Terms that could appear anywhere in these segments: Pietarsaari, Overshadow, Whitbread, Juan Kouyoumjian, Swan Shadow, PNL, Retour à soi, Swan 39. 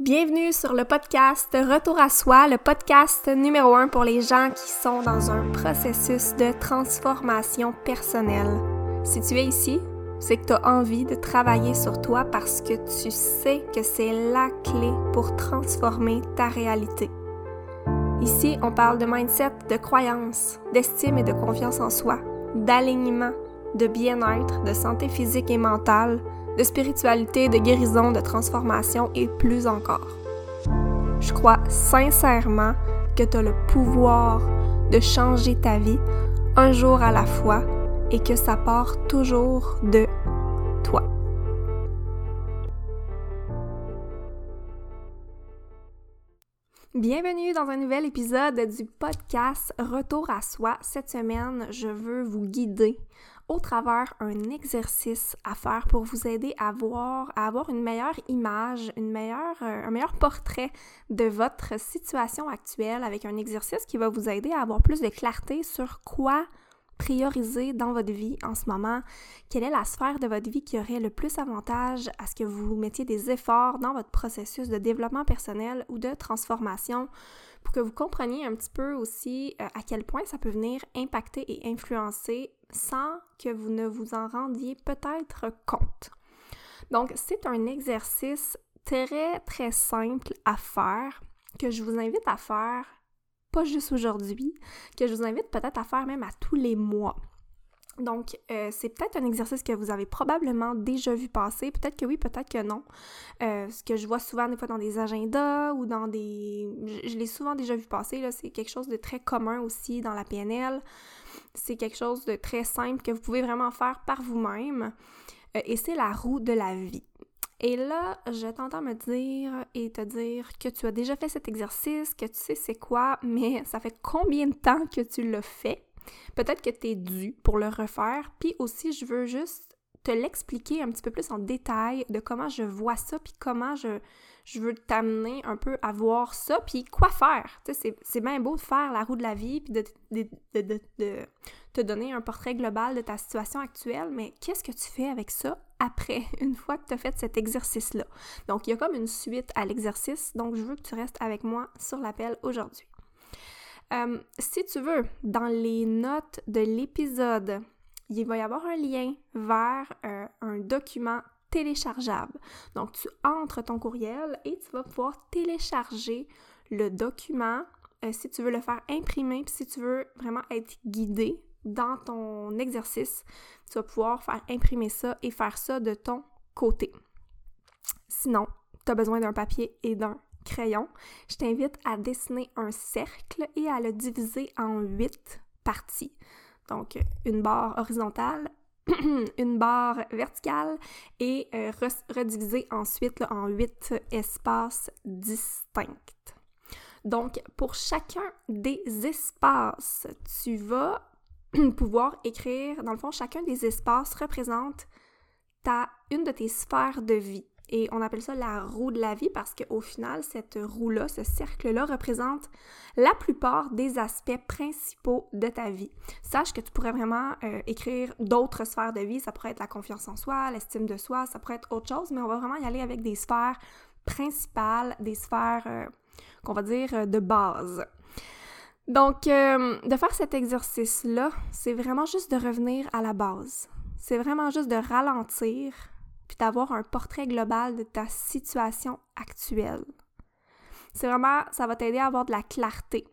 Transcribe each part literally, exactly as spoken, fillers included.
Bienvenue sur le podcast Retour à soi, le podcast numéro un pour les gens qui sont dans un processus de transformation personnelle. Si tu es ici, c'est que tu as envie de travailler sur toi parce que tu sais que c'est la clé pour transformer ta réalité. Ici, on parle de mindset, de croyance, d'estime et de confiance en soi, d'alignement, de bien-être, de santé physique et mentale, de spiritualité, de guérison, de transformation et plus encore. Je crois sincèrement que tu as le pouvoir de changer ta vie un jour à la fois et que ça part toujours de toi. Bienvenue dans un nouvel épisode du podcast Retour à soi. Cette semaine, je veux vous guider au travers un exercice à faire pour vous aider à voir, à avoir une meilleure image, une meilleure, un meilleur portrait de votre situation actuelle avec un exercice qui va vous aider à avoir plus de clarté sur quoi prioriser dans votre vie en ce moment. Quelle est la sphère de votre vie qui aurait le plus avantage à ce que vous mettiez des efforts dans votre processus de développement personnel ou de transformation pour que vous compreniez un petit peu aussi à quel point ça peut venir impacter et influencer sans que vous ne vous en rendiez peut-être compte. Donc, c'est un exercice très, très simple à faire que je vous invite à faire pas juste aujourd'hui, que je vous invite peut-être à faire même à tous les mois. Donc, euh, c'est peut-être un exercice que vous avez probablement déjà vu passer, peut-être que oui, peut-être que non. Euh, ce que je vois souvent des fois dans des agendas ou dans des... Je, je l'ai souvent déjà vu passer, là, c'est quelque chose de très commun aussi dans la P N L. C'est quelque chose de très simple que vous pouvez vraiment faire par vous-même. Euh, et c'est la roue de la vie. Et là, je t'entends me dire et te dire que tu as déjà fait cet exercice, que tu sais c'est quoi, mais ça fait combien de temps que tu l'as fait? Peut-être que tu es dû pour le refaire, puis aussi je veux juste te l'expliquer un petit peu plus en détail de comment je vois ça, puis comment je, je veux t'amener un peu à voir ça, puis quoi faire. Tu sais, c'est, c'est bien beau de faire la roue de la vie, puis de, de, de, de, de te donner un portrait global de ta situation actuelle, mais qu'est-ce que tu fais avec ça après, une fois que tu as fait cet exercice-là? Donc, il y a comme une suite à l'exercice, donc je veux que tu restes avec moi sur l'appel aujourd'hui. Euh, si tu veux, dans les notes de l'épisode, il va y avoir un lien vers euh, un document téléchargeable. Donc, tu entres ton courriel et tu vas pouvoir télécharger le document euh, si tu veux le faire imprimer, puis si tu veux vraiment être guidé dans ton exercice, tu vas pouvoir faire imprimer ça et faire ça de ton côté. Sinon, tu as besoin d'un papier et d'un crayon. Je t'invite à dessiner un cercle et à le diviser en huit parties. Donc, une barre horizontale, une barre verticale et euh, re- rediviser ensuite là, en huit espaces distincts. Donc, pour chacun des espaces, tu vas pouvoir écrire, dans le fond, chacun des espaces représente ta, une de tes sphères de vie. Et on appelle ça la roue de la vie parce qu'au final, cette roue-là, ce cercle-là représente la plupart des aspects principaux de ta vie. Sache que tu pourrais vraiment euh, écrire d'autres sphères de vie. Ça pourrait être la confiance en soi, l'estime de soi, ça pourrait être autre chose, mais on va vraiment y aller avec des sphères principales, des sphères euh, qu'on va dire euh, de base. Donc, euh, de faire cet exercice-là, c'est vraiment juste de revenir à la base. C'est vraiment juste de ralentir puis d'avoir un portrait global de ta situation actuelle. C'est vraiment, ça va t'aider à avoir de la clarté.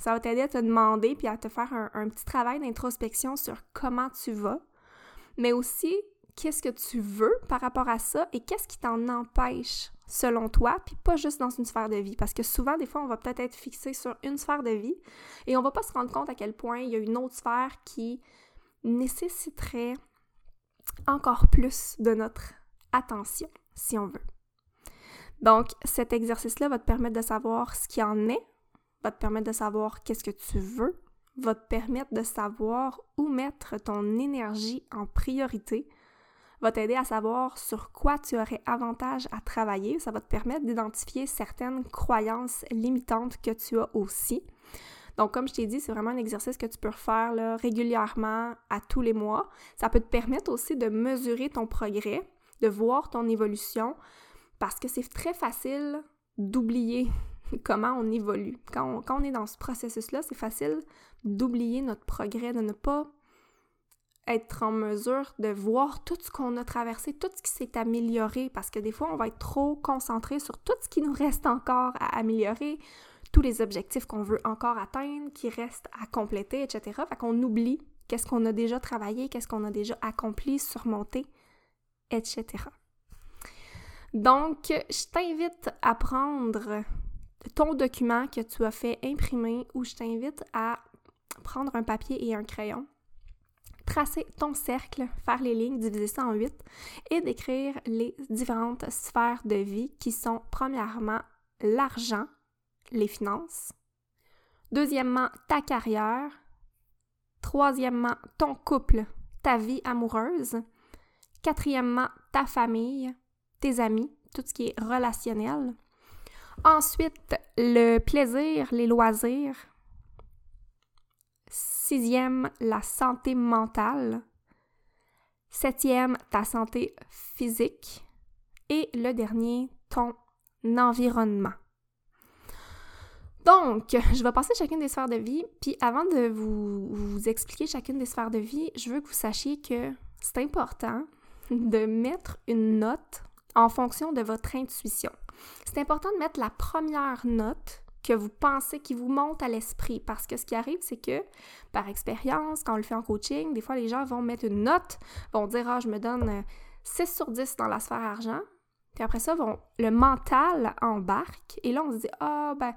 Ça va t'aider à te demander puis à te faire un, un petit travail d'introspection sur comment tu vas, mais aussi qu'est-ce que tu veux par rapport à ça et qu'est-ce qui t'en empêche selon toi, puis pas juste dans une sphère de vie. Parce que souvent, des fois, on va peut-être être fixé sur une sphère de vie et on va pas se rendre compte à quel point il y a une autre sphère qui nécessiterait encore plus de notre attention, si on veut. Donc, cet exercice-là va te permettre de savoir ce qu'il en est, va te permettre de savoir qu'est-ce que tu veux, va te permettre de savoir où mettre ton énergie en priorité, va t'aider à savoir sur quoi tu aurais avantage à travailler. Ça va te permettre d'identifier certaines croyances limitantes que tu as aussi. Donc, comme je t'ai dit, c'est vraiment un exercice que tu peux refaire là, régulièrement à tous les mois. Ça peut te permettre aussi de mesurer ton progrès, de voir ton évolution, parce que c'est très facile d'oublier comment on évolue. Quand on, quand on est dans ce processus-là, c'est facile d'oublier notre progrès, de ne pas être en mesure de voir tout ce qu'on a traversé, tout ce qui s'est amélioré, parce que des fois, on va être trop concentré sur tout ce qui nous reste encore à améliorer, tous les objectifs qu'on veut encore atteindre, qui restent à compléter, et cetera. Fait qu'on oublie qu'est-ce qu'on a déjà travaillé, qu'est-ce qu'on a déjà accompli, surmonté, et cetera. Donc, je t'invite à prendre ton document que tu as fait imprimer, ou je t'invite à prendre un papier et un crayon, tracer ton cercle, faire les lignes, diviser ça en huit et décrire les différentes sphères de vie qui sont premièrement l'argent, les finances, deuxièmement ta carrière, troisièmement ton couple, ta vie amoureuse, quatrièmement ta famille, tes amis, tout ce qui est relationnel, ensuite le plaisir, les loisirs, sixième, la santé mentale. Septième, ta santé physique. Et le dernier, ton environnement. Donc, je vais passer chacune des sphères de vie. Puis avant de vous, vous expliquer chacune des sphères de vie, je veux que vous sachiez que c'est important de mettre une note en fonction de votre intuition. C'est important de mettre la première note que vous pensez, qui vous monte à l'esprit. Parce que ce qui arrive, c'est que, par expérience, quand on le fait en coaching, des fois, les gens vont mettre une note, vont dire « Ah, je me donne six sur dix dans la sphère argent. » Puis après ça, vont, le mental embarque. Et là, on se dit « Ah, ben,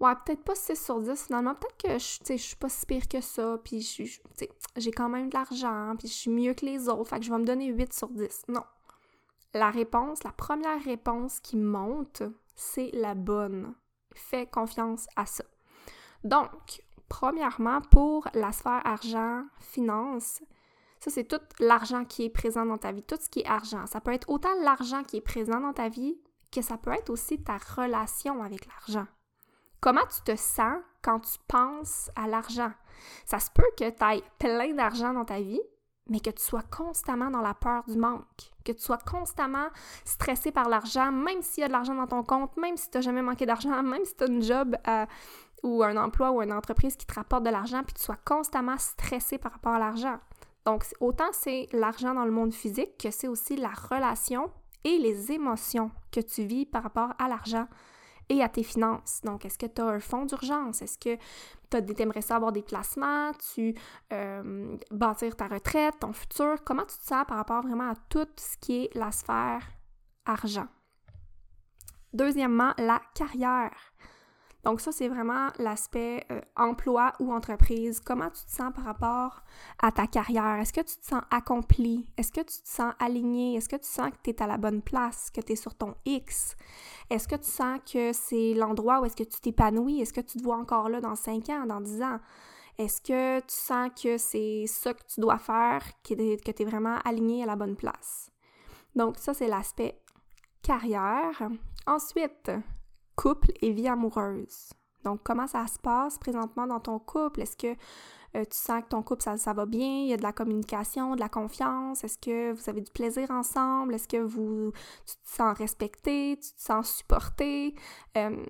ouais, peut-être pas six sur dix finalement. Peut-être que, tu sais, je suis pas si pire que ça. Puis, je suis, tu sais, j'ai quand même de l'argent. Puis, je suis mieux que les autres. Fait que je vais me donner huit sur dix. » Non. La réponse, la première réponse qui monte, c'est la bonne. Fais confiance à ça. Donc, premièrement, pour la sphère argent, finance, ça c'est tout l'argent qui est présent dans ta vie, tout ce qui est argent. Ça peut être autant l'argent qui est présent dans ta vie que ça peut être aussi ta relation avec l'argent. Comment tu te sens quand tu penses à l'argent? Ça se peut que tu ailles plein d'argent dans ta vie, mais que tu sois constamment dans la peur du manque, que tu sois constamment stressé par l'argent, même s'il y a de l'argent dans ton compte, même si tu n'as jamais manqué d'argent, même si tu as une job euh, ou un emploi ou une entreprise qui te rapporte de l'argent, puis tu sois constamment stressé par rapport à l'argent. Donc, autant c'est l'argent dans le monde physique que c'est aussi la relation et les émotions que tu vis par rapport à l'argent et à tes finances. Donc, est-ce que tu as un fonds d'urgence? Est-ce que tu aimerais ça avoir des placements? Tu euh, bâtir ta retraite, ton futur? Comment tu te sens par rapport vraiment à tout ce qui est la sphère argent? Deuxièmement, la carrière. Donc ça, c'est vraiment l'aspect euh, emploi ou entreprise. Comment tu te sens par rapport à ta carrière? Est-ce que tu te sens accompli? Est-ce que tu te sens aligné? Est-ce que tu sens que tu es à la bonne place, que tu es sur ton X? Est-ce que tu sens que c'est l'endroit où est-ce que tu t'épanouis? Est-ce que tu te vois encore là dans cinq ans, dans dix ans? Est-ce que tu sens que c'est ça que tu dois faire, que tu es vraiment aligné à la bonne place? Donc ça, c'est l'aspect carrière. Ensuite, couple et vie amoureuse. Donc, comment ça se passe présentement dans ton couple? Est-ce que euh, tu sens que ton couple, ça, ça va bien? Il y a de la communication, de la confiance? Est-ce que vous avez du plaisir ensemble? Est-ce que vous, tu te sens respecté? Tu te sens supporté? Euh,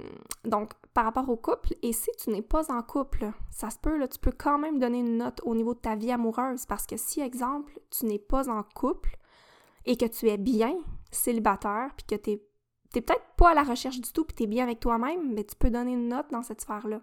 donc, par rapport au couple, et si tu n'es pas en couple, ça se peut, là, tu peux quand même donner une note au niveau de ta vie amoureuse parce que si, exemple, tu n'es pas en couple et que tu es bien célibataire puis que tu es T'es peut-être pas à la recherche du tout puis t'es bien avec toi-même, mais tu peux donner une note dans cette sphère-là.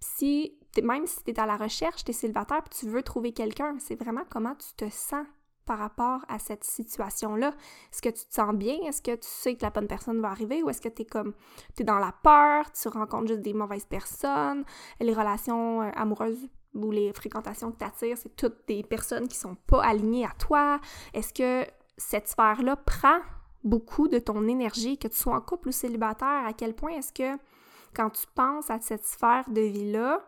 Si, même si t'es à la recherche, t'es célibataire puis tu veux trouver quelqu'un, c'est vraiment comment tu te sens par rapport à cette situation-là. Est-ce que tu te sens bien? Est-ce que tu sais que la bonne personne va arriver? Ou est-ce que t'es comme, t'es dans la peur, tu rencontres juste des mauvaises personnes, les relations amoureuses ou les fréquentations que t'attires, c'est toutes des personnes qui sont pas alignées à toi. Est-ce que cette sphère-là prend beaucoup de ton énergie, que tu sois en couple ou célibataire, à quel point est-ce que quand tu penses à cette sphère de vie-là,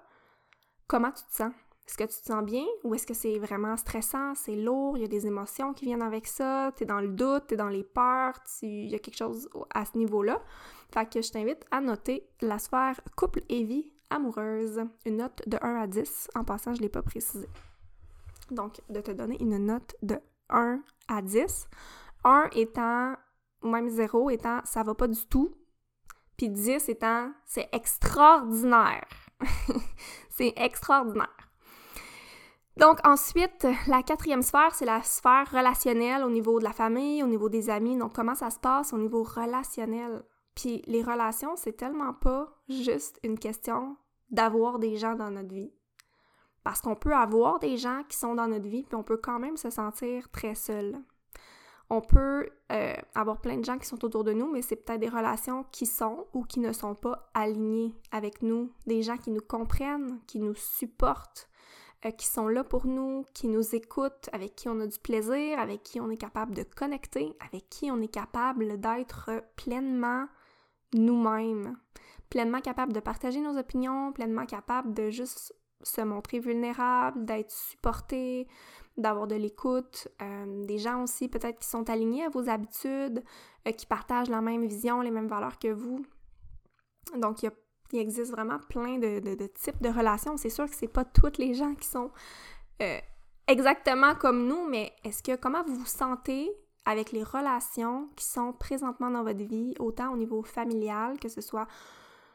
comment tu te sens? Est-ce que tu te sens bien ou est-ce que c'est vraiment stressant, c'est lourd, il y a des émotions qui viennent avec ça, t'es dans le doute, t'es dans les peurs, tu... il y a quelque chose à ce niveau-là. Fait que je t'invite à noter la sphère couple et vie amoureuse, une note de un à dix, en passant, je ne l'ai pas précisé. Donc, de te donner une note de un à dix, un étant ou même zéro étant « ça va pas du tout », puis dix étant « c'est extraordinaire ». C'est extraordinaire. Donc ensuite, la quatrième sphère, c'est la sphère relationnelle au niveau de la famille, au niveau des amis. Donc comment ça se passe au niveau relationnel? Puis les relations, c'est tellement pas juste une question d'avoir des gens dans notre vie. Parce qu'on peut avoir des gens qui sont dans notre vie, puis on peut quand même se sentir très seul. On peut euh, avoir plein de gens qui sont autour de nous, mais c'est peut-être des relations qui sont ou qui ne sont pas alignées avec nous. Des gens qui nous comprennent, qui nous supportent, euh, qui sont là pour nous, qui nous écoutent, avec qui on a du plaisir, avec qui on est capable de connecter, avec qui on est capable d'être pleinement nous-mêmes. Pleinement capable de partager nos opinions, pleinement capable de juste se montrer vulnérable, d'être supporté, d'avoir de l'écoute, euh, des gens aussi peut-être qui sont alignés à vos habitudes, euh, qui partagent la même vision, les mêmes valeurs que vous. Donc, il, y a, il existe vraiment plein de, de, de types de relations. C'est sûr que c'est pas toutes les gens qui sont euh, exactement comme nous, mais est-ce que comment vous vous sentez avec les relations qui sont présentement dans votre vie, autant au niveau familial, que ce soit...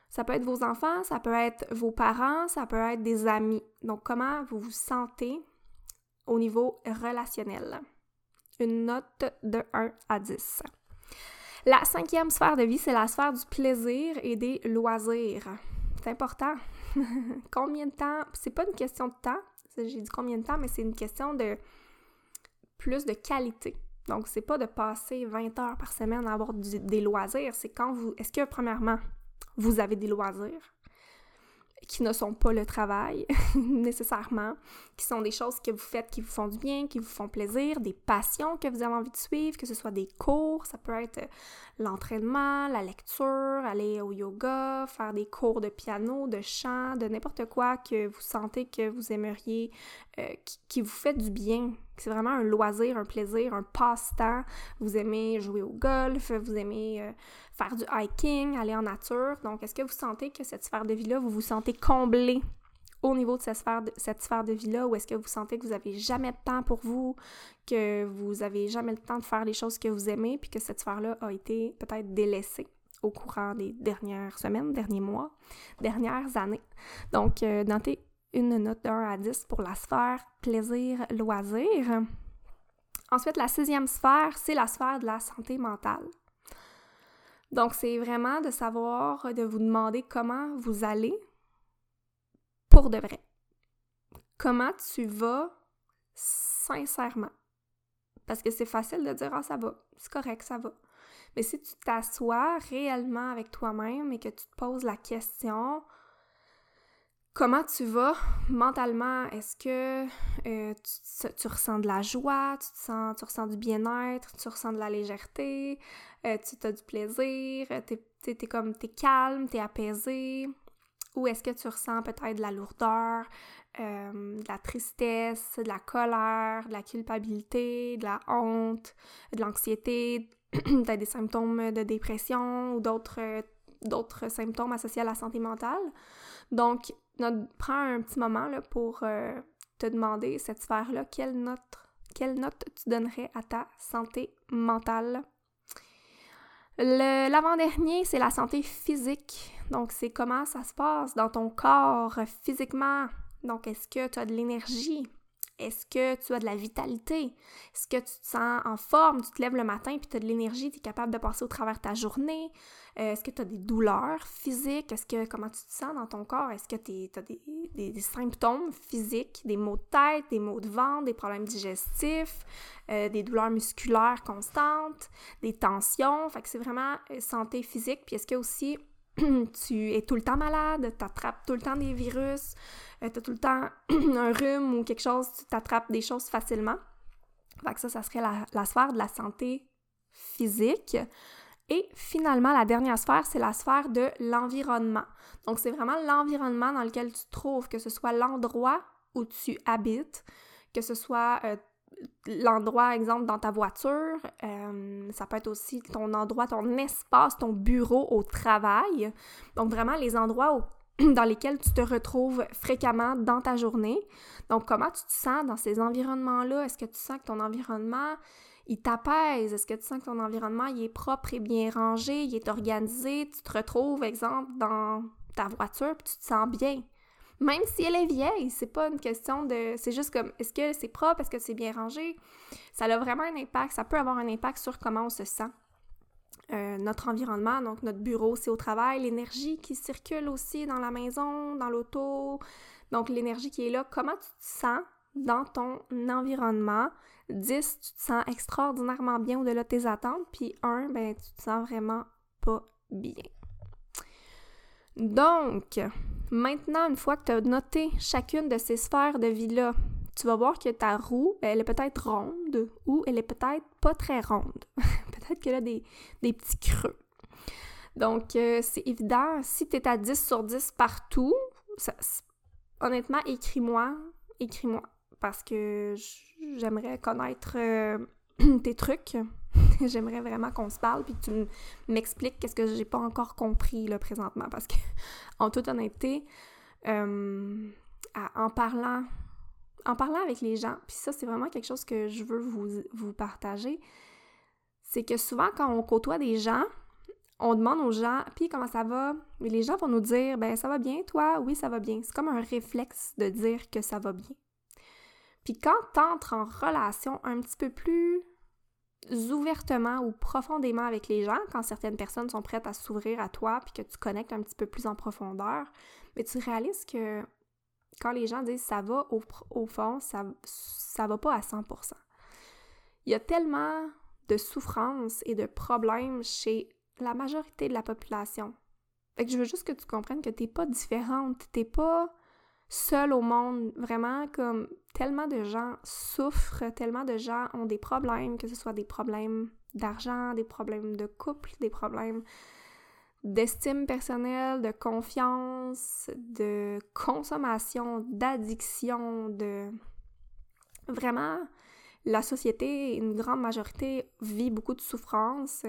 Ça peut être vos enfants, ça peut être vos parents, ça peut être des amis. Donc, comment vous vous sentez au niveau relationnel? Une note de un à dix. La cinquième sphère de vie, c'est la sphère du plaisir et des loisirs. C'est important. Combien de temps? C'est pas une question de temps, j'ai dit combien de temps, mais c'est une question de plus de qualité. Donc, c'est pas de passer vingt heures par semaine à avoir du, des loisirs, c'est quand vous... Est-ce que, premièrement, vous avez des loisirs qui ne sont pas le travail, nécessairement, qui sont des choses que vous faites qui vous font du bien, qui vous font plaisir, des passions que vous avez envie de suivre, que ce soit des cours, ça peut être l'entraînement, la lecture, aller au yoga, faire des cours de piano, de chant, de n'importe quoi que vous sentez que vous aimeriez, euh, qui, qui vous fait du bien. C'est vraiment un loisir, un plaisir, un passe-temps. Vous aimez jouer au golf, vous aimez euh, faire du hiking, aller en nature. Donc, est-ce que vous sentez que cette sphère de vie-là, vous vous sentez comblé au niveau de cette sphère de, cette sphère de vie-là, ou est-ce que vous sentez que vous n'avez jamais de temps pour vous, que vous n'avez jamais le temps de faire les choses que vous aimez, puis que cette sphère-là a été peut-être délaissée au courant des dernières semaines, derniers mois, dernières années. Donc, euh, notez une note de un à dix pour la sphère plaisir, loisir. Ensuite, la sixième sphère, c'est la sphère de la santé mentale. Donc, c'est vraiment de savoir, de vous demander comment vous allez pour de vrai. Comment tu vas sincèrement? Parce que c'est facile de dire « Ah, ça va, c'est correct, ça va ». Mais si tu t'assois réellement avec toi-même et que tu te poses la question... Comment tu vas mentalement? Est-ce que euh, tu, tu ressens de la joie? Tu, te sens, tu ressens du bien-être? Tu ressens de la légèreté? Euh, tu as du plaisir? T'es, t'es, t'es comme, t'es calme? T'es apaisé? Ou est-ce que tu ressens peut-être de la lourdeur, euh, de la tristesse, de la colère, de la culpabilité, de la honte, de l'anxiété? T'as des symptômes de dépression ou d'autres, d'autres symptômes associés à la santé mentale? Donc, Notre, prends un petit moment là, pour euh, te demander, cette sphère-là, quelle note, quelle note tu donnerais à ta santé mentale. Le, l'avant-dernier, c'est la santé physique. Donc, c'est comment ça se passe dans ton corps physiquement. Donc, est-ce que tu as de l'énergie? Est-ce que tu as de la vitalité? Est-ce que tu te sens en forme? Tu te lèves le matin puis tu as de l'énergie, tu es capable de passer au travers de ta journée? Euh, est-ce que tu as des douleurs physiques? Est-ce que comment tu te sens dans ton corps? Est-ce que tu as des, des, des symptômes physiques? Des maux de tête, des maux de ventre, des problèmes digestifs, euh, des douleurs musculaires constantes, des tensions? Fait que c'est vraiment santé physique. Puis est-ce que aussi tu es tout le temps malade, tu attrapes tout le temps des virus, euh, tu as tout le temps un rhume ou quelque chose, tu t'attrapes des choses facilement. Fait que ça, ça serait la, la sphère de la santé physique. Et finalement, la dernière sphère, c'est la sphère de l'environnement. Donc, c'est vraiment l'environnement dans lequel tu te trouves, que ce soit l'endroit où tu habites, que ce soit... Euh, l'endroit, exemple, dans ta voiture, euh, ça peut être aussi ton endroit, ton espace, ton bureau au travail. Donc, vraiment, les endroits où, dans lesquels tu te retrouves fréquemment dans ta journée. Donc, comment tu te sens dans ces environnements-là? Est-ce que tu sens que ton environnement, il t'apaise? Est-ce que tu sens que ton environnement, il est propre et bien rangé, il est organisé? Tu te retrouves, exemple, dans ta voiture, puis tu te sens bien. Même si elle est vieille, c'est pas une question de... C'est juste comme, est-ce que c'est propre? Est-ce que c'est bien rangé? Ça a vraiment un impact, ça peut avoir un impact sur comment on se sent. Euh, notre environnement, donc notre bureau, c'est au travail, l'énergie qui circule aussi dans la maison, dans l'auto, donc l'énergie qui est là. Comment tu te sens dans ton environnement? dix, tu te sens extraordinairement bien au-delà de tes attentes, puis un, ben, tu te sens vraiment pas bien. Donc, maintenant, une fois que tu as noté chacune de ces sphères de vie-là, tu vas voir que ta roue, ben, elle est peut-être ronde ou elle est peut-être pas très ronde. Peut-être qu'elle a des, des petits creux. Donc, euh, c'est évident, si tu es à dix sur dix partout, ça, honnêtement, écris-moi, écris-moi, parce que j'aimerais connaître euh, tes trucs. J'aimerais vraiment qu'on se parle, puis que tu m'expliques qu'est-ce que j'ai pas encore compris, là, présentement, parce que, en toute honnêteté, euh, à, en parlant... En parlant avec les gens, puis ça, c'est vraiment quelque chose que je veux vous, vous partager, c'est que souvent, quand on côtoie des gens, on demande aux gens « Puis, comment ça va? » Mais les gens vont nous dire « Ben, ça va bien, toi? » Oui, ça va bien. C'est comme un réflexe de dire que ça va bien. Puis quand t'entres en relation un petit peu plus ouvertement ou profondément avec les gens, quand certaines personnes sont prêtes à s'ouvrir à toi, puis que tu connectes un petit peu plus en profondeur, mais tu réalises que quand les gens disent « ça va », au, au fond, ça, ça va pas à cent pour cent. Il y a tellement de souffrances et de problèmes chez la majorité de la population. Fait que je veux juste que tu comprennes que t'es pas différente, t'es pas seule au monde. Vraiment, comme tellement de gens souffrent, tellement de gens ont des problèmes, que ce soit des problèmes d'argent, des problèmes de couple, des problèmes d'estime personnelle, de confiance, de consommation, d'addiction, de... Vraiment, la société, une grande majorité, vit beaucoup de souffrances.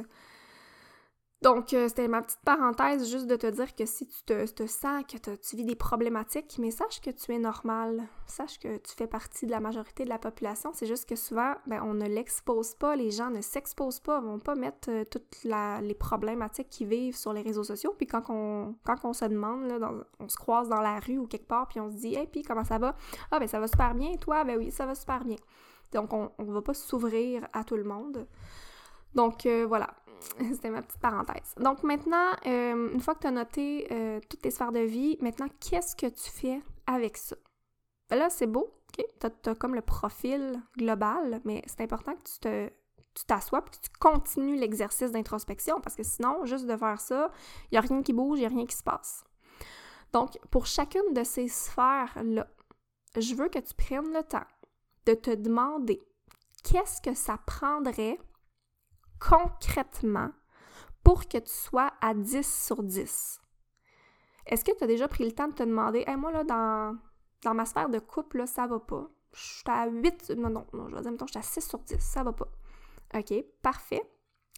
Donc, c'était ma petite parenthèse juste de te dire que si tu te, te sens que te, tu vis des problématiques, mais sache que tu es normal, sache que tu fais partie de la majorité de la population, c'est juste que souvent, ben, on ne l'expose pas, les gens ne s'exposent pas, vont pas mettre euh, toutes la, les problématiques qu'ils vivent sur les réseaux sociaux, puis quand on, quand on se demande, là, dans, on se croise dans la rue ou quelque part, puis on se dit « Hey, puis comment ça va? Ah, ben ça va super bien, et toi? Ben oui, ça va super bien. » Donc, on ne va pas s'ouvrir à tout le monde. Donc, euh, voilà. C'était ma petite parenthèse. Donc maintenant, euh, une fois que tu as noté euh, toutes tes sphères de vie, maintenant, qu'est-ce que tu fais avec ça? Ben là, c'est beau, ok? T'as, t'as comme le profil global, mais c'est important que tu te tu t'assoies et que tu continues l'exercice d'introspection, parce que sinon, juste de faire ça, il n'y a rien qui bouge, il n'y a rien qui se passe. Donc, pour chacune de ces sphères-là, je veux que tu prennes le temps de te demander qu'est-ce que ça prendrait concrètement pour que tu sois à dix sur dix. Est-ce que tu as déjà pris le temps de te demander hey, « moi là, dans, dans ma sphère de couple, là, ça va pas. Je suis à huit... Non, non, non, je vais dire, mettons, je suis à six sur dix, ça va pas. » Ok, parfait.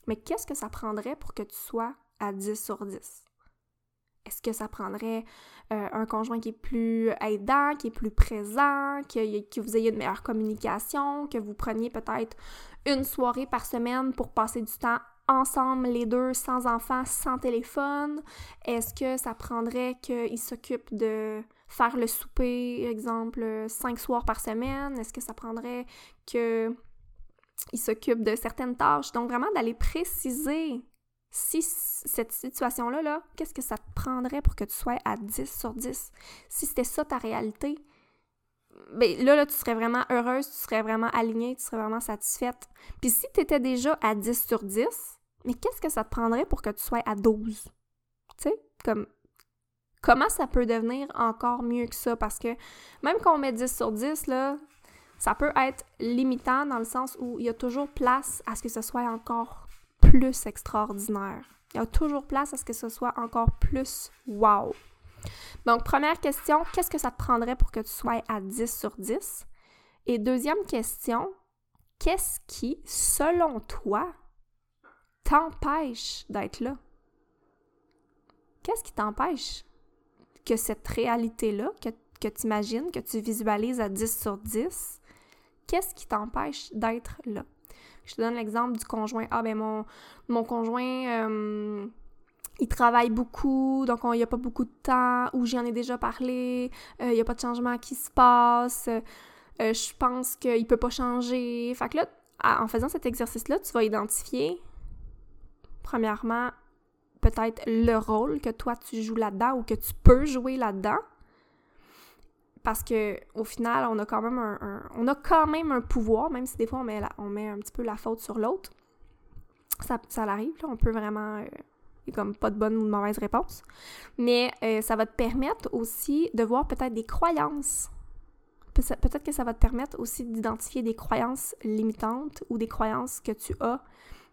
Mais qu'est-ce que ça prendrait pour que tu sois à dix sur dix? Est-ce que ça prendrait euh, un conjoint qui est plus aidant, qui est plus présent, que, que vous ayez une meilleure communication, que vous preniez peut-être une soirée par semaine pour passer du temps ensemble, les deux, sans enfants, sans téléphone? Est-ce que ça prendrait qu'ils s'occupent de faire le souper, exemple, cinq soirs par semaine? Est-ce que ça prendrait qu'ils s'occupent de certaines tâches? Donc vraiment d'aller préciser. Si cette situation-là, là, qu'est-ce que ça te prendrait pour que tu sois à dix sur dix? Si c'était ça ta réalité, ben là, là, tu serais vraiment heureuse, tu serais vraiment alignée, tu serais vraiment satisfaite. Puis si tu étais déjà à dix sur dix, mais qu'est-ce que ça te prendrait pour que tu sois à douze? Tu sais, comme... Comment ça peut devenir encore mieux que ça? Parce que même quand on met dix sur dix, là, ça peut être limitant dans le sens où il y a toujours place à ce que ce soit encore plus extraordinaire. Il y a toujours place à ce que ce soit encore plus wow. Donc, première question, qu'est-ce que ça te prendrait pour que tu sois à dix sur dix? Et deuxième question, qu'est-ce qui, selon toi, t'empêche d'être là? Qu'est-ce qui t'empêche que cette réalité-là, que, que tu imagines, que tu visualises à dix sur dix, qu'est-ce qui t'empêche d'être là? Je te donne l'exemple du conjoint. Ah ben mon, mon conjoint, euh, il travaille beaucoup, donc il n'y a pas beaucoup de temps, ou j'en ai déjà parlé, il euh, n'y a pas de changement qui se passe, euh, je pense qu'il ne peut pas changer. Fait que là, en faisant cet exercice-là, tu vas identifier, premièrement, peut-être le rôle que toi tu joues là-dedans ou que tu peux jouer là-dedans. Parce que au final, on a quand même un, un on a quand même un pouvoir, même si des fois on met, la, on met un petit peu la faute sur l'autre. Ça, ça l'arrive, là, on peut vraiment... Euh, comme pas de bonne ou de mauvaise réponse. Mais euh, ça va te permettre aussi de voir peut-être des croyances. Pe- peut-être que ça va te permettre aussi d'identifier des croyances limitantes ou des croyances que tu as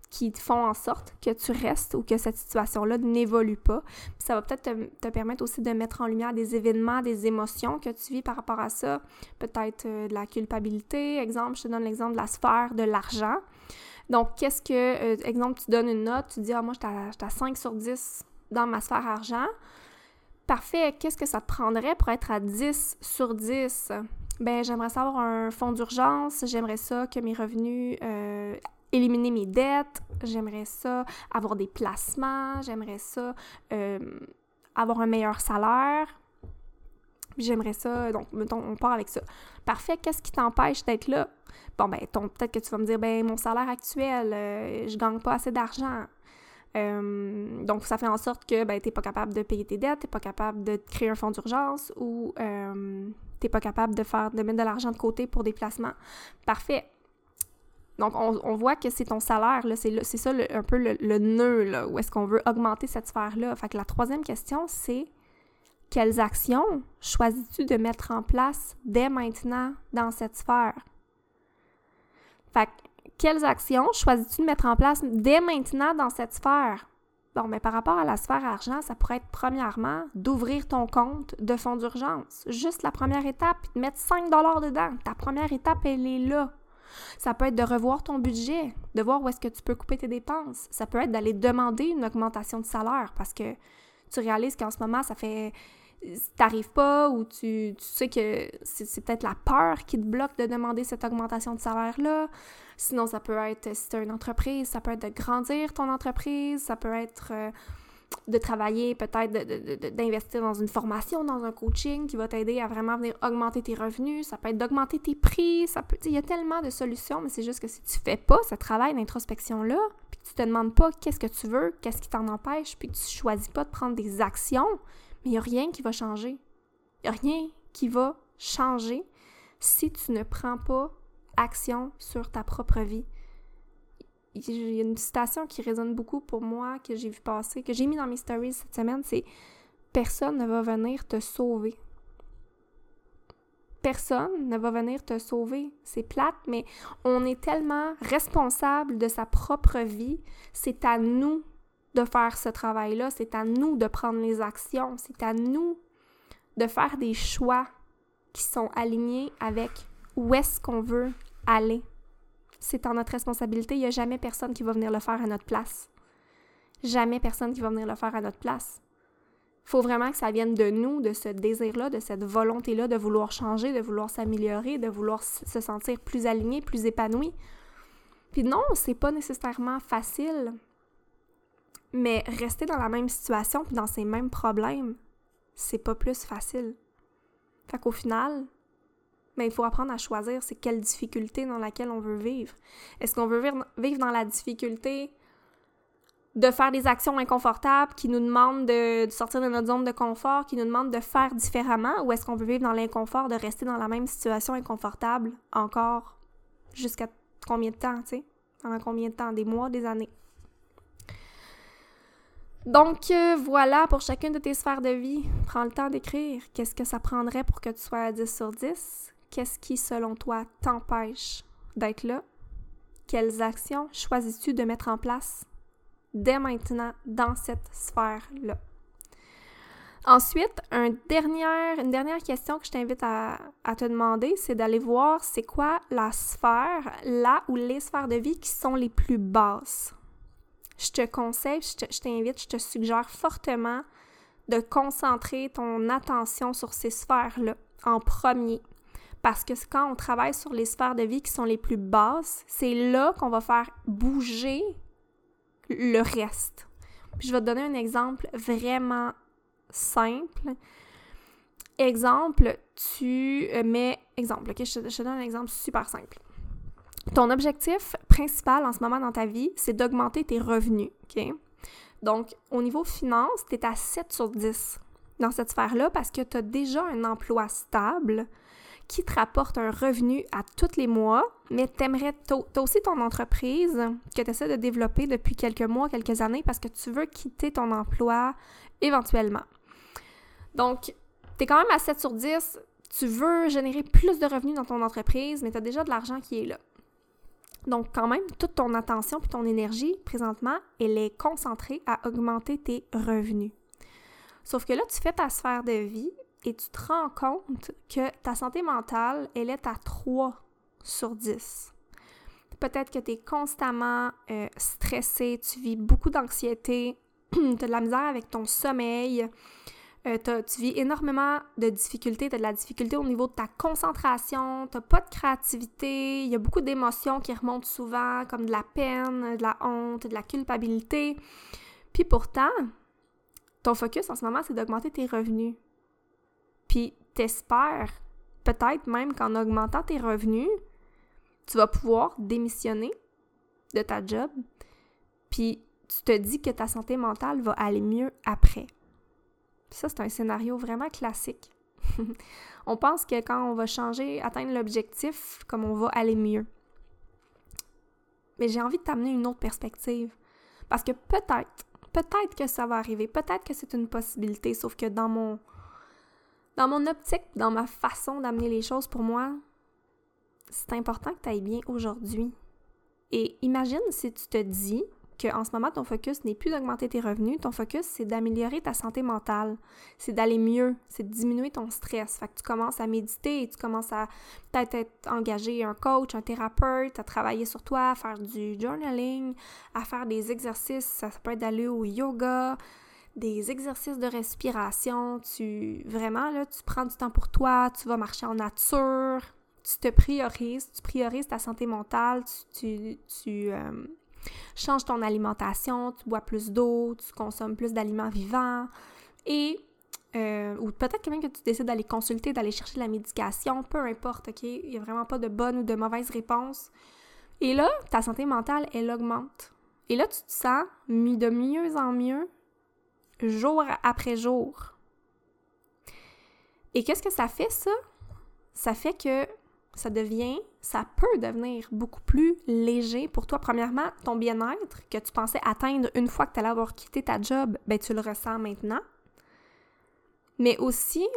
qui font en sorte que tu restes ou que cette situation-là n'évolue pas. Puis ça va peut-être te, te permettre aussi de mettre en lumière des événements, des émotions que tu vis par rapport à ça. Peut-être euh, de la culpabilité. Exemple, je te donne l'exemple de la sphère de l'argent. Donc, qu'est-ce que... Euh, exemple, tu donnes une note, tu dis « Ah, moi, j'étais à cinq sur dix dans ma sphère argent. » Parfait, qu'est-ce que ça te prendrait pour être à dix sur dix? Ben, j'aimerais ça avoir un fonds d'urgence, j'aimerais ça que mes revenus... Euh, éliminer mes dettes, j'aimerais ça avoir des placements, j'aimerais ça euh, avoir un meilleur salaire, j'aimerais ça, donc mettons, on part avec ça. Parfait, qu'est-ce qui t'empêche d'être là? Bon ben, ton, peut-être que tu vas me dire, ben mon salaire actuel, euh, je gagne pas assez d'argent. Euh, donc ça fait en sorte que ben, t'es pas capable de payer tes dettes, t'es pas capable de créer un fonds d'urgence ou euh, t'es pas capable de faire, de mettre de l'argent de côté pour des placements. Parfait. Donc, on, on voit que c'est ton salaire, là, c'est, le, c'est ça le, un peu le, le nœud, là, où est-ce qu'on veut augmenter cette sphère-là. Fait que la troisième question, c'est quelles actions choisis-tu de mettre en place dès maintenant dans cette sphère? Fait que, quelles actions choisis-tu de mettre en place dès maintenant dans cette sphère? Bon, mais par rapport à la sphère argent, ça pourrait être premièrement d'ouvrir ton compte de fonds d'urgence. Juste la première étape, puis de mettre cinq dollars dedans. Ta première étape, elle est là. Ça peut être de revoir ton budget, de voir où est-ce que tu peux couper tes dépenses. Ça peut être d'aller demander une augmentation de salaire parce que tu réalises qu'en ce moment, ça fait... t'arrives pas ou tu, tu sais que c'est, c'est peut-être la peur qui te bloque de demander cette augmentation de salaire-là. Sinon, ça peut être, si t'as une entreprise, ça peut être de grandir ton entreprise, ça peut être... Euh, de travailler, peut-être de, de, de, d'investir dans une formation, dans un coaching qui va t'aider à vraiment venir augmenter tes revenus, ça peut être d'augmenter tes prix, ça peut... Il y a tellement de solutions, mais c'est juste que si tu fais pas ce travail d'introspection-là, puis que tu te demandes pas qu'est-ce que tu veux, qu'est-ce qui t'en empêche, puis que tu choisis pas de prendre des actions, mais il n'y a rien qui va changer. Il n'y a rien qui va changer si tu ne prends pas action sur ta propre vie. Il y a une citation qui résonne beaucoup pour moi, que j'ai vu passer, que j'ai mis dans mes stories cette semaine, c'est « Personne ne va venir te sauver. » Personne ne va venir te sauver. C'est plate, mais on est tellement responsable de sa propre vie. C'est à nous de faire ce travail-là. C'est à nous de prendre les actions. C'est à nous de faire des choix qui sont alignés avec où est-ce qu'on veut aller. C'est en notre responsabilité. Il n'y a jamais personne qui va venir le faire à notre place. Jamais personne qui va venir le faire à notre place. Il faut vraiment que ça vienne de nous, de ce désir-là, de cette volonté-là de vouloir changer, de vouloir s'améliorer, de vouloir se sentir plus aligné, plus épanoui. Puis non, c'est pas nécessairement facile, mais rester dans la même situation puis dans ces mêmes problèmes, c'est pas plus facile. Fait qu'au final... mais il faut apprendre à choisir c'est quelle difficulté dans laquelle on veut vivre. Est-ce qu'on veut vivre dans la difficulté de faire des actions inconfortables qui nous demandent de sortir de notre zone de confort, qui nous demandent de faire différemment, ou est-ce qu'on veut vivre dans l'inconfort de rester dans la même situation inconfortable encore jusqu'à combien de temps, tu sais? Pendant combien de temps? Des mois, des années? Donc, euh, voilà, pour chacune de tes sphères de vie, prends le temps d'écrire. Qu'est-ce que ça prendrait pour que tu sois à dix sur dix? Qu'est-ce qui, selon toi, t'empêche d'être là? Quelles actions choisis-tu de mettre en place dès maintenant dans cette sphère-là? Ensuite, un dernière, une dernière question que je t'invite à, à te demander, c'est d'aller voir c'est quoi la sphère, là ou les sphères de vie qui sont les plus basses. Je te conseille, je, te, je t'invite, je te suggère fortement de concentrer ton attention sur ces sphères-là en premier. parce que quand on travaille sur les sphères de vie qui sont les plus basses, c'est là qu'on va faire bouger le reste. Puis je vais te donner un exemple vraiment simple. Exemple, tu mets... Exemple, ok, je te, je te donne un exemple super simple. Ton objectif principal en ce moment dans ta vie, c'est d'augmenter tes revenus, ok? Donc, au niveau finance, tu es à sept sur dix dans cette sphère-là parce que tu as déjà un emploi stable qui te rapporte un revenu à tous les mois, mais tu aimerais... Tu as aussi ton entreprise que tu essaies de développer depuis quelques mois, quelques années parce que tu veux quitter ton emploi éventuellement. Donc, tu es quand même à sept sur dix, tu veux générer plus de revenus dans ton entreprise, mais tu as déjà de l'argent qui est là. Donc, quand même, toute ton attention puis ton énergie, présentement, elle est concentrée à augmenter tes revenus. Sauf que là, tu fais ta sphère de vie et tu te rends compte que ta santé mentale, elle est à trois sur dix. Peut-être que tu es constamment euh, stressé, tu vis beaucoup d'anxiété, tu as de la misère avec ton sommeil, euh, tu vis énormément de difficultés, tu as de la difficulté au niveau de ta concentration, tu n'as pas de créativité, il y a beaucoup d'émotions qui remontent souvent, comme de la peine, de la honte, de la culpabilité. Puis pourtant, ton focus en ce moment, c'est d'augmenter tes revenus. Puis t'espères, peut-être même qu'en augmentant tes revenus, tu vas pouvoir démissionner de ta job, puis tu te dis que ta santé mentale va aller mieux après. Puis ça, c'est un scénario vraiment classique. On pense que quand on va changer, atteindre l'objectif, comme on va aller mieux. Mais j'ai envie de t'amener une autre perspective. Parce que peut-être, peut-être que ça va arriver, peut-être que c'est une possibilité, sauf que dans mon... Dans mon optique, dans ma façon d'amener les choses, pour moi, c'est important que tu ailles bien aujourd'hui. Et imagine si tu te dis qu'en ce moment, ton focus n'est plus d'augmenter tes revenus, ton focus, c'est d'améliorer ta santé mentale, c'est d'aller mieux, c'est de diminuer ton stress. Fait que tu commences à méditer, et tu commences à peut-être être engagé un coach, un thérapeute, à travailler sur toi, à faire du journaling, à faire des exercices, ça peut être d'aller au yoga... des exercices de respiration, tu vraiment là, tu prends du temps pour toi, tu vas marcher en nature, tu te priorises, tu priorises ta santé mentale, tu, tu, tu euh, changes ton alimentation, tu bois plus d'eau, tu consommes plus d'aliments vivants et euh, ou peut-être que même que tu décides d'aller consulter, d'aller chercher de la médication, peu importe, ok? Il n'y a vraiment pas de bonne ou de mauvaise réponse. Et là, ta santé mentale, elle augmente. Et là, tu te sens de mieux en mieux jour après jour. Et qu'est-ce que ça fait, ça? Ça fait que ça devient, ça peut devenir beaucoup plus léger pour toi. Premièrement, ton bien-être que tu pensais atteindre une fois que tu allais avoir quitté ta job, ben tu le ressens maintenant. Mais aussi,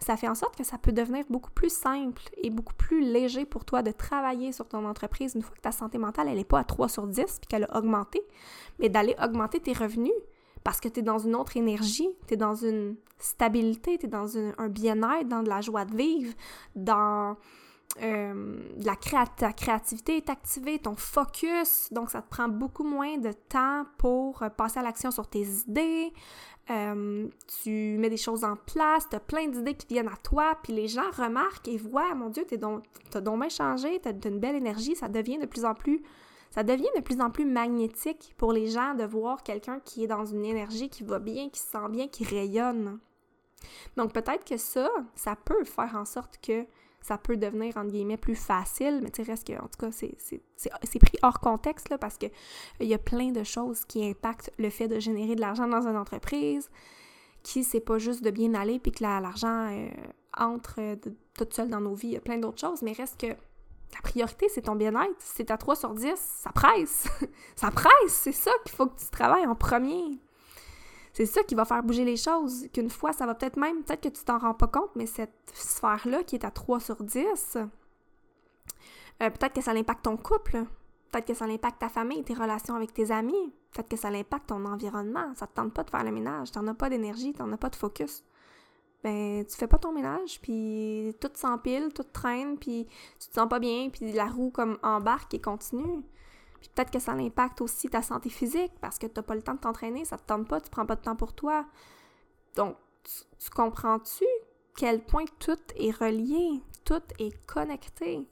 ça fait en sorte que ça peut devenir beaucoup plus simple et beaucoup plus léger pour toi de travailler sur ton entreprise une fois que ta santé mentale, elle n'est pas à trois sur dix puis qu'elle a augmenté, mais d'aller augmenter tes revenus. Parce que tu es dans une autre énergie, tu es dans une stabilité, tu es dans une, un bien-être, dans de la joie de vivre, dans euh, de la créa- ta créativité est activée, ton focus. Donc, ça te prend beaucoup moins de temps pour passer à l'action sur tes idées. Euh, tu mets des choses en place, tu as plein d'idées qui viennent à toi, puis les gens remarquent et voient, mon Dieu, tu as donc bien changé, tu as une belle énergie, ça devient de plus en plus... Ça devient de plus en plus magnétique pour les gens de voir quelqu'un qui est dans une énergie qui va bien, qui se sent bien, qui rayonne. Donc peut-être que ça, ça peut faire en sorte que ça peut devenir, entre guillemets, plus facile, mais tu sais, reste que, en tout cas, c'est, c'est, c'est, c'est pris hors contexte, là, parce que il y a plein de choses qui impactent le fait de générer de l'argent dans une entreprise, qui c'est pas juste de bien aller, puis que la, l'argent euh, entre euh, tout seul dans nos vies, il y a plein d'autres choses, mais reste que la priorité, c'est ton bien-être. Si c'est à trois sur dix, ça presse. Ça presse, c'est ça qu'il faut que tu travailles en premier. C'est ça qui va faire bouger les choses. Qu'une fois, ça va peut-être même, peut-être que tu t'en rends pas compte, mais cette sphère-là qui est à trois sur dix, euh, peut-être que ça impacte ton couple, peut-être que ça impacte ta famille, tes relations avec tes amis, peut-être que ça impacte ton environnement. Ça te tente pas de faire le ménage, t'en as pas d'énergie, t'en as pas de focus. Ben, tu fais pas ton ménage, puis tout s'empile, tout traîne, puis tu te sens pas bien, puis la roue comme embarque et continue. Puis peut-être que ça impacte aussi ta santé physique, parce que t'as pas le temps de t'entraîner, ça te tente pas, tu prends pas de temps pour toi. Donc, tu, tu comprends-tu quel point tout est relié, tout est connecté.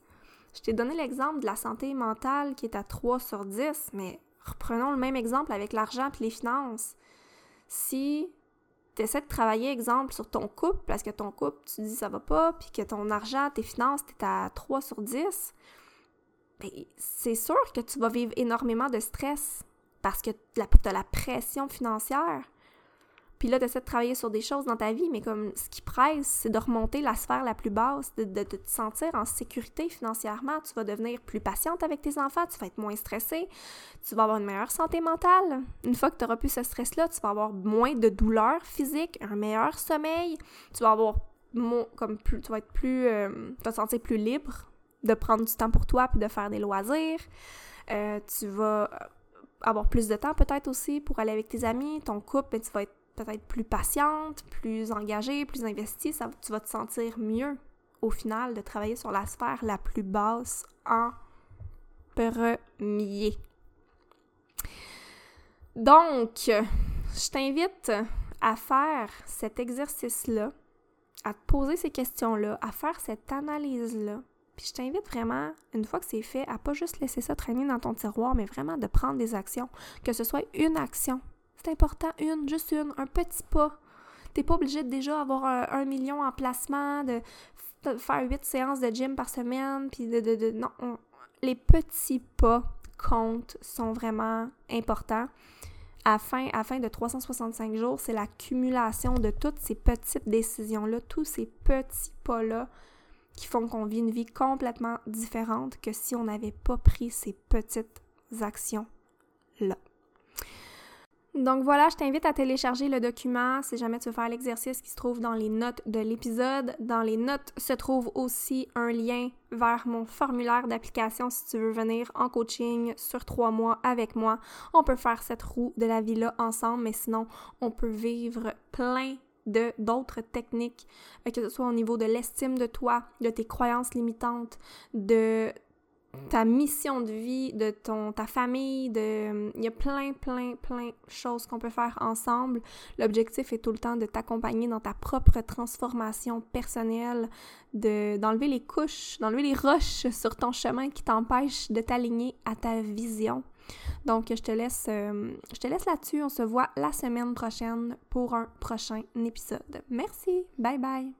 Je t'ai donné l'exemple de la santé mentale qui est à trois sur dix, mais reprenons le même exemple avec l'argent et les finances. Si tu essaies de travailler, exemple, sur ton couple, parce que ton couple, tu dis ça va pas, puis que ton argent, tes finances, t'es à trois sur dix, bien, c'est sûr que tu vas vivre énormément de stress, parce que t'as la pression financière. Puis là, t'essaies de travailler sur des choses dans ta vie, mais comme ce qui presse, c'est de remonter la sphère la plus basse, de, de, de te sentir en sécurité financièrement. Tu vas devenir plus patiente avec tes enfants, tu vas être moins stressée, tu vas avoir une meilleure santé mentale. Une fois que tu auras plus ce stress-là, tu vas avoir moins de douleurs physiques, un meilleur sommeil, tu vas avoir mo- comme plus, tu vas être plus, euh, tu vas te sentir plus libre de prendre du temps pour toi puis de faire des loisirs. Euh, tu vas avoir plus de temps peut-être aussi pour aller avec tes amis, ton couple, mais tu vas être peut-être plus patiente, plus engagée, plus investie, ça, tu vas te sentir mieux au final de travailler sur la sphère la plus basse en premier. Donc, je t'invite à faire cet exercice-là, à te poser ces questions-là, à faire cette analyse-là. Puis je t'invite vraiment, une fois que c'est fait, à pas juste laisser ça traîner dans ton tiroir, mais vraiment de prendre des actions, que ce soit une action. C'est important, une, juste une, un petit pas. T'es pas obligé de déjà avoir un, un million en placement, de, f- de faire huit séances de gym par semaine, puis de... de, de non, on, les petits pas comptent, sont vraiment importants. À la fin, à la fin de trois cent soixante-cinq jours, c'est l'accumulation de toutes ces petites décisions-là, tous ces petits pas-là qui font qu'on vit une vie complètement différente que si on n'avait pas pris ces petites actions-là. Donc voilà, je t'invite à télécharger le document si jamais tu veux faire l'exercice qui se trouve dans les notes de l'épisode. Dans les notes se trouve aussi un lien vers mon formulaire d'application si tu veux venir en coaching sur trois mois avec moi. On peut faire cette roue de la vie-là ensemble, mais sinon, on peut vivre plein de d'autres techniques, que ce soit au niveau de l'estime de toi, de tes croyances limitantes, de ta mission de vie, de ton, ta famille, de, il y a plein, plein, plein de choses qu'on peut faire ensemble. L'objectif est tout le temps de t'accompagner dans ta propre transformation personnelle, de, d'enlever les couches, d'enlever les roches sur ton chemin qui t'empêchent de t'aligner à ta vision. Donc, je te laisse, euh, je te laisse là-dessus. On se voit la semaine prochaine pour un prochain épisode. Merci! Bye bye!